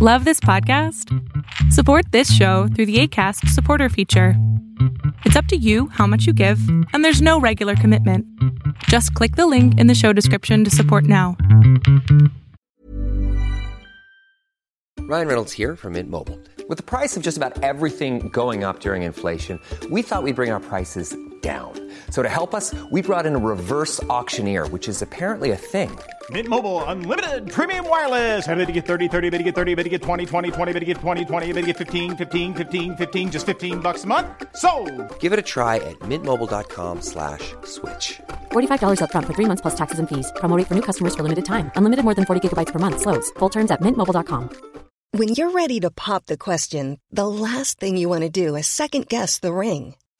Love this podcast? Support this show through the Acast supporter feature. It's up to you how much you give, and there's no regular commitment. Just click the link in the show description to support now. Ryan Reynolds here from Mint Mobile. With the price of just about everything going up during inflation, we thought we'd bring our prices down. So to help us, we brought in a reverse auctioneer, which is apparently a thing. Mint Mobile Unlimited Premium Wireless. I bet you get 30, 30, I bet you get 30, I bet you get 20, 20, 20, I bet you get 20, 20, I bet you get 15, 15, 15, 15, just $15 a month? Sold! Give it a try at mintmobile.com/switch. $45 up front for 3 months plus taxes and fees. Promo rate for new customers for limited time. Unlimited more than 40 gigabytes per month. Slows full terms at mintmobile.com. When you're ready to pop the question, the last thing you want to do is second-guess the ring.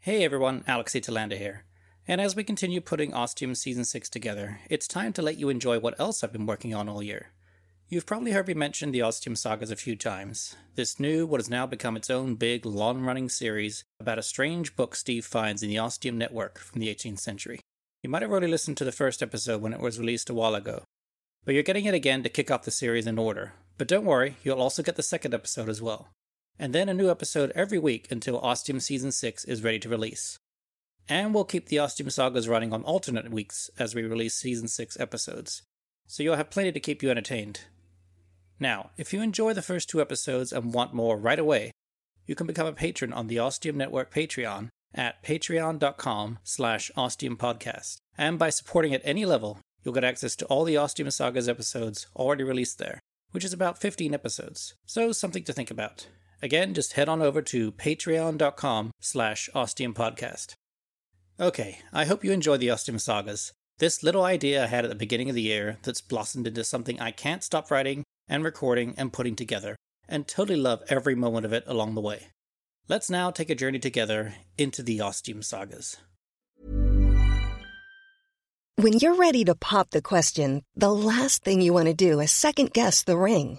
Hey everyone, Alex C. Telander here. And as we continue putting Ostium Season 6 together, it's time to let you enjoy what else I've been working on all year. You've probably heard me mention the Ostium sagas a few times. This new, what has now become its own big, long-running series about a strange book Steve finds in the Ostium Network from the 18th century. You might have already listened to the first episode when it was released a while ago, but you're getting it again to kick off the series in order. But don't worry, you'll also get the second episode as well. And then a new episode every week until Ostium Season 6 is ready to release. And we'll keep the Ostium sagas running on alternate weeks as we release Season 6 episodes. So you'll have plenty to keep you entertained. Now, if you enjoy the first two episodes and want more right away, you can become a patron on the Ostium Network Patreon at patreon.com/ostiumpodcast. And by supporting at any level, you'll get access to all the Ostium sagas episodes already released there, which is about 15 episodes, so something to think about. Again, just head on over to patreon.com/ostiumpodcast. Okay, I hope you enjoy the Ostium sagas, this little idea I had at the beginning of the year that's blossomed into something I can't stop writing and recording and putting together, and totally love every moment of it along the way. Let's now take a journey together into the Ostium sagas. When you're ready to pop the question, the last thing you want to do is second-guess the ring.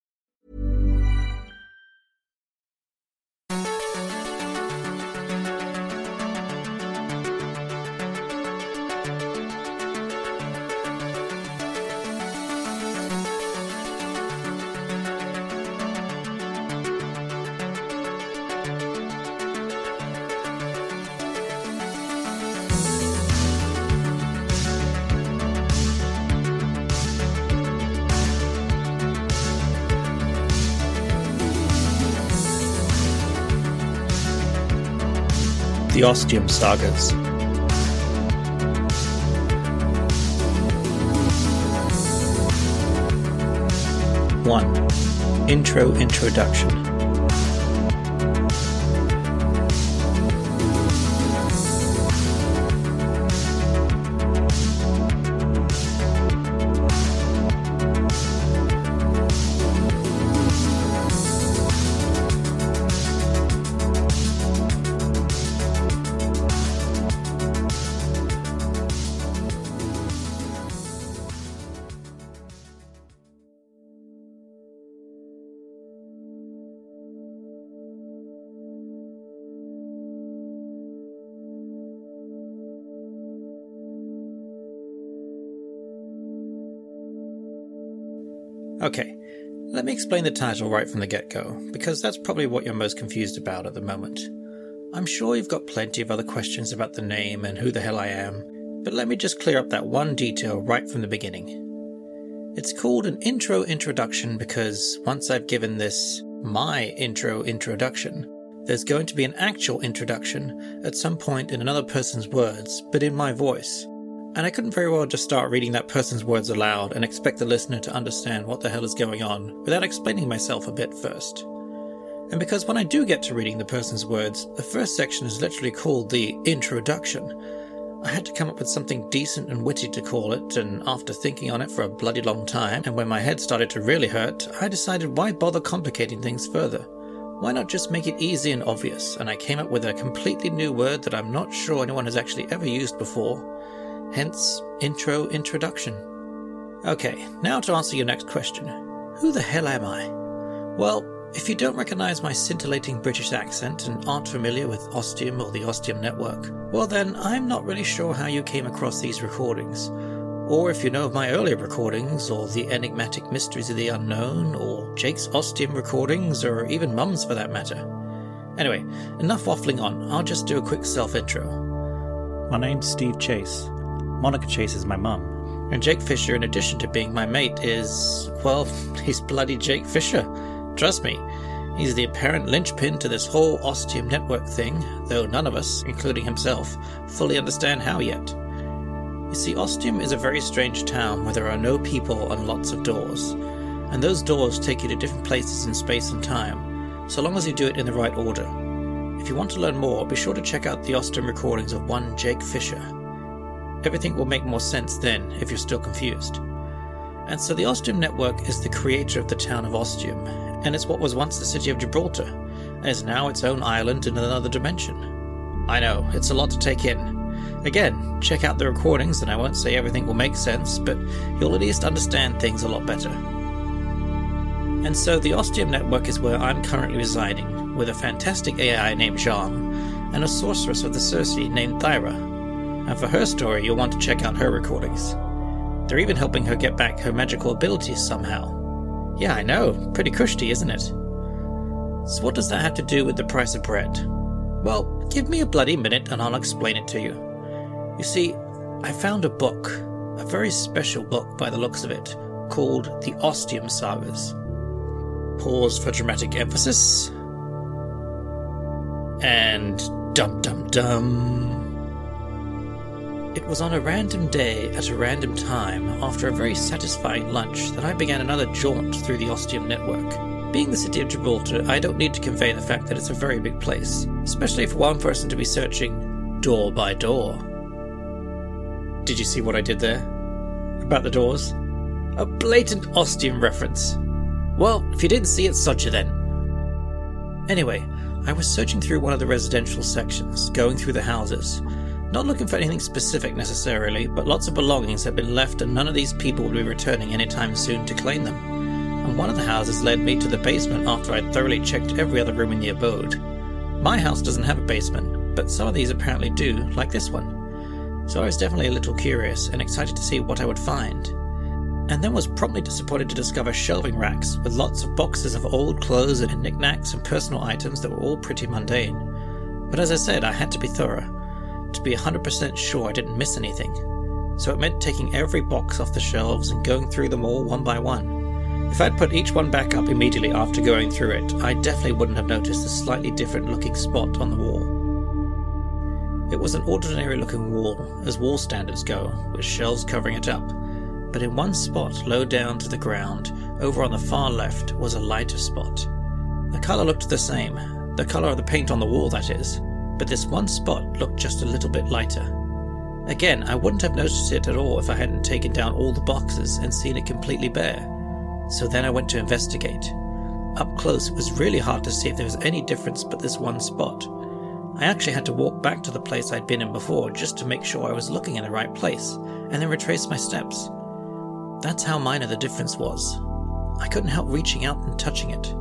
The Ostium sagas. One. Introduction. Okay, let me explain the title right from the get-go, because that's probably what you're most confused about at the moment. I'm sure you've got plenty of other questions about the name and who the hell I am, but let me just clear up that one detail right from the beginning. It's called an intro introduction because once I've given this my intro introduction, there's going to be an actual introduction at some point in another person's words, but in my voice. And I couldn't very well just start reading that person's words aloud and expect the listener to understand what the hell is going on without explaining myself a bit first. And because when I do get to reading the person's words, the first section is literally called the introduction. I had to come up with something decent and witty to call it, and after thinking on it for a bloody long time, and when my head started to really hurt, I decided why bother complicating things further? Why not just make it easy and obvious? And I came up with a completely new word that I'm not sure anyone has actually ever used before. Hence, intro introduction. Okay, now to answer your next question. Who the hell am I? Well, if you don't recognise my scintillating British accent and aren't familiar with Ostium or the Ostium Network, well then, I'm not really sure how you came across these recordings. Or if you know of my earlier recordings, or the enigmatic mysteries of the unknown, or Jake's Ostium recordings, or even Mum's for that matter. Anyway, enough waffling on, I'll just do a quick self-intro. My name's Steve Chase. Monica Chase is my mum. And Jake Fisher, in addition to being my mate, is... well, he's bloody Jake Fisher. Trust me, he's the apparent linchpin to this whole Ostium Network thing, though none of us, including himself, fully understand how yet. You see, Ostium is a very strange town where there are no people and lots of doors. And those doors take you to different places in space and time, so long as you do it in the right order. If you want to learn more, be sure to check out the Ostium recordings of one Jake Fisher. Everything will make more sense then, if you're still confused. And so the Ostium Network is the creator of the town of Ostium, and it's what was once the city of Gibraltar, and is now its own island in another dimension. I know, it's a lot to take in. Again, check out the recordings, and I won't say everything will make sense, but you'll at least understand things a lot better. And so the Ostium Network is where I'm currently residing, with a fantastic AI named Jean, and a sorceress of the Circe named Thyra. And for her story, you'll want to check out her recordings. They're even helping her get back her magical abilities somehow. Yeah, I know, pretty cushy, isn't it? So what does that have to do with the price of bread? Well, give me a bloody minute and I'll explain it to you. You see, I found a book, a very special book by the looks of it, called The Ostium Sagas. Pause for dramatic emphasis. And dum-dum-dum... It was on a random day at a random time after a very satisfying lunch that I began another jaunt through the Ostium Network. Being the city of Gibraltar, I don't need to convey the fact that it's a very big place, especially for one person to be searching door by door. Did you see what I did there? About the doors? A blatant Ostium reference. Well, if you didn't see it, sod you then. Anyway, I was searching through one of the residential sections, going through the houses. Not looking for anything specific necessarily, but lots of belongings had been left and none of these people would be returning anytime soon to claim them. And one of the houses led me to the basement after I'd thoroughly checked every other room in the abode. My house doesn't have a basement, but some of these apparently do, like this one. So I was definitely a little curious and excited to see what I would find. And then was promptly disappointed to discover shelving racks with lots of boxes of old clothes and knickknacks and personal items that were all pretty mundane. But as I said, I had to be thorough. To be 100% sure I didn't miss anything, so it meant taking every box off the shelves and going through them all one by one. If I'd put each one back up immediately after going through it, I definitely wouldn't have noticed the slightly different looking spot on the wall. It was an ordinary looking wall, as wall standards go, with shelves covering it up, but in one spot low down to the ground, over on the far left, was a lighter spot. The colour looked the same, the colour of the paint on the wall that is, but this one spot looked just a little bit lighter. Again, I wouldn't have noticed it at all if I hadn't taken down all the boxes and seen it completely bare. So then I went to investigate. Up close, it was really hard to see if there was any difference but this one spot. I actually had to walk back to the place I'd been in before just to make sure I was looking in the right place, and then retrace my steps. That's how minor the difference was. I couldn't help reaching out and touching it.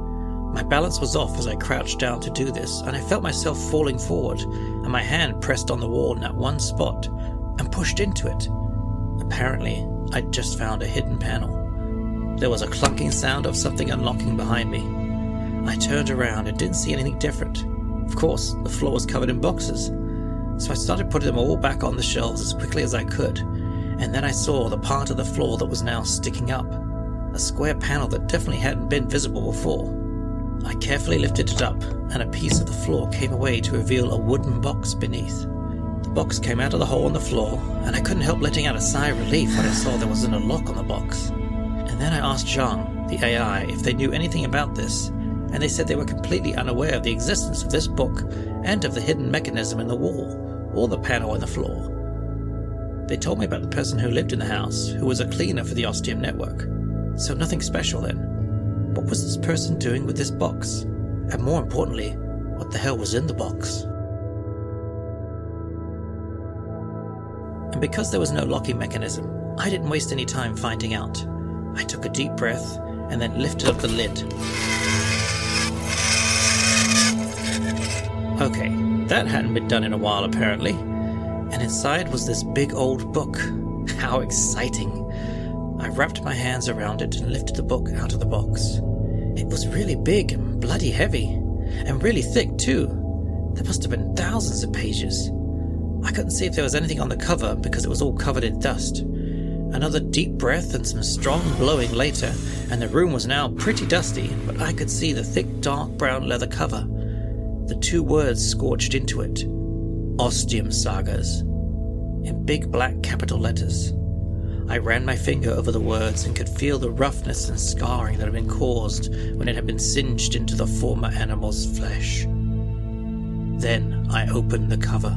My balance was off as I crouched down to do this, and I felt myself falling forward, and my hand pressed on the wall in that one spot, and pushed into it. Apparently, I'd just found a hidden panel. There was a clunking sound of something unlocking behind me. I turned around and didn't see anything different. Of course, the floor was covered in boxes, so I started putting them all back on the shelves as quickly as I could, and then I saw the part of the floor that was now sticking up, a square panel that definitely hadn't been visible before. I carefully lifted it up, and a piece of the floor came away to reveal a wooden box beneath. The box came out of the hole in the floor, and I couldn't help letting out a sigh of relief when I saw there wasn't a lock on the box. And then I asked Zhang, the AI, if they knew anything about this, and they said they were completely unaware of the existence of this book and of the hidden mechanism in the wall, or the panel in the floor. They told me about the person who lived in the house, who was a cleaner for the Ostium Network. So nothing special then. What was this person doing with this box? And more importantly, what the hell was in the box? And because there was no locking mechanism, I didn't waste any time finding out. I took a deep breath and then lifted up the lid. Okay, that hadn't been done in a while apparently. And inside was this big old book. How exciting! I wrapped my hands around it and lifted the book out of the box. It was really big and bloody heavy, and really thick too. There must have been thousands of pages. I couldn't see if there was anything on the cover because it was all covered in dust. Another deep breath and some strong blowing later, and the room was now pretty dusty, but I could see the thick dark brown leather cover. The two words scorched into it. Ostium Sagas. In big black capital letters. I ran my finger over the words and could feel the roughness and scarring that had been caused when it had been singed into the former animal's flesh. Then I opened the cover.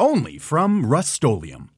Only from Rust-Oleum.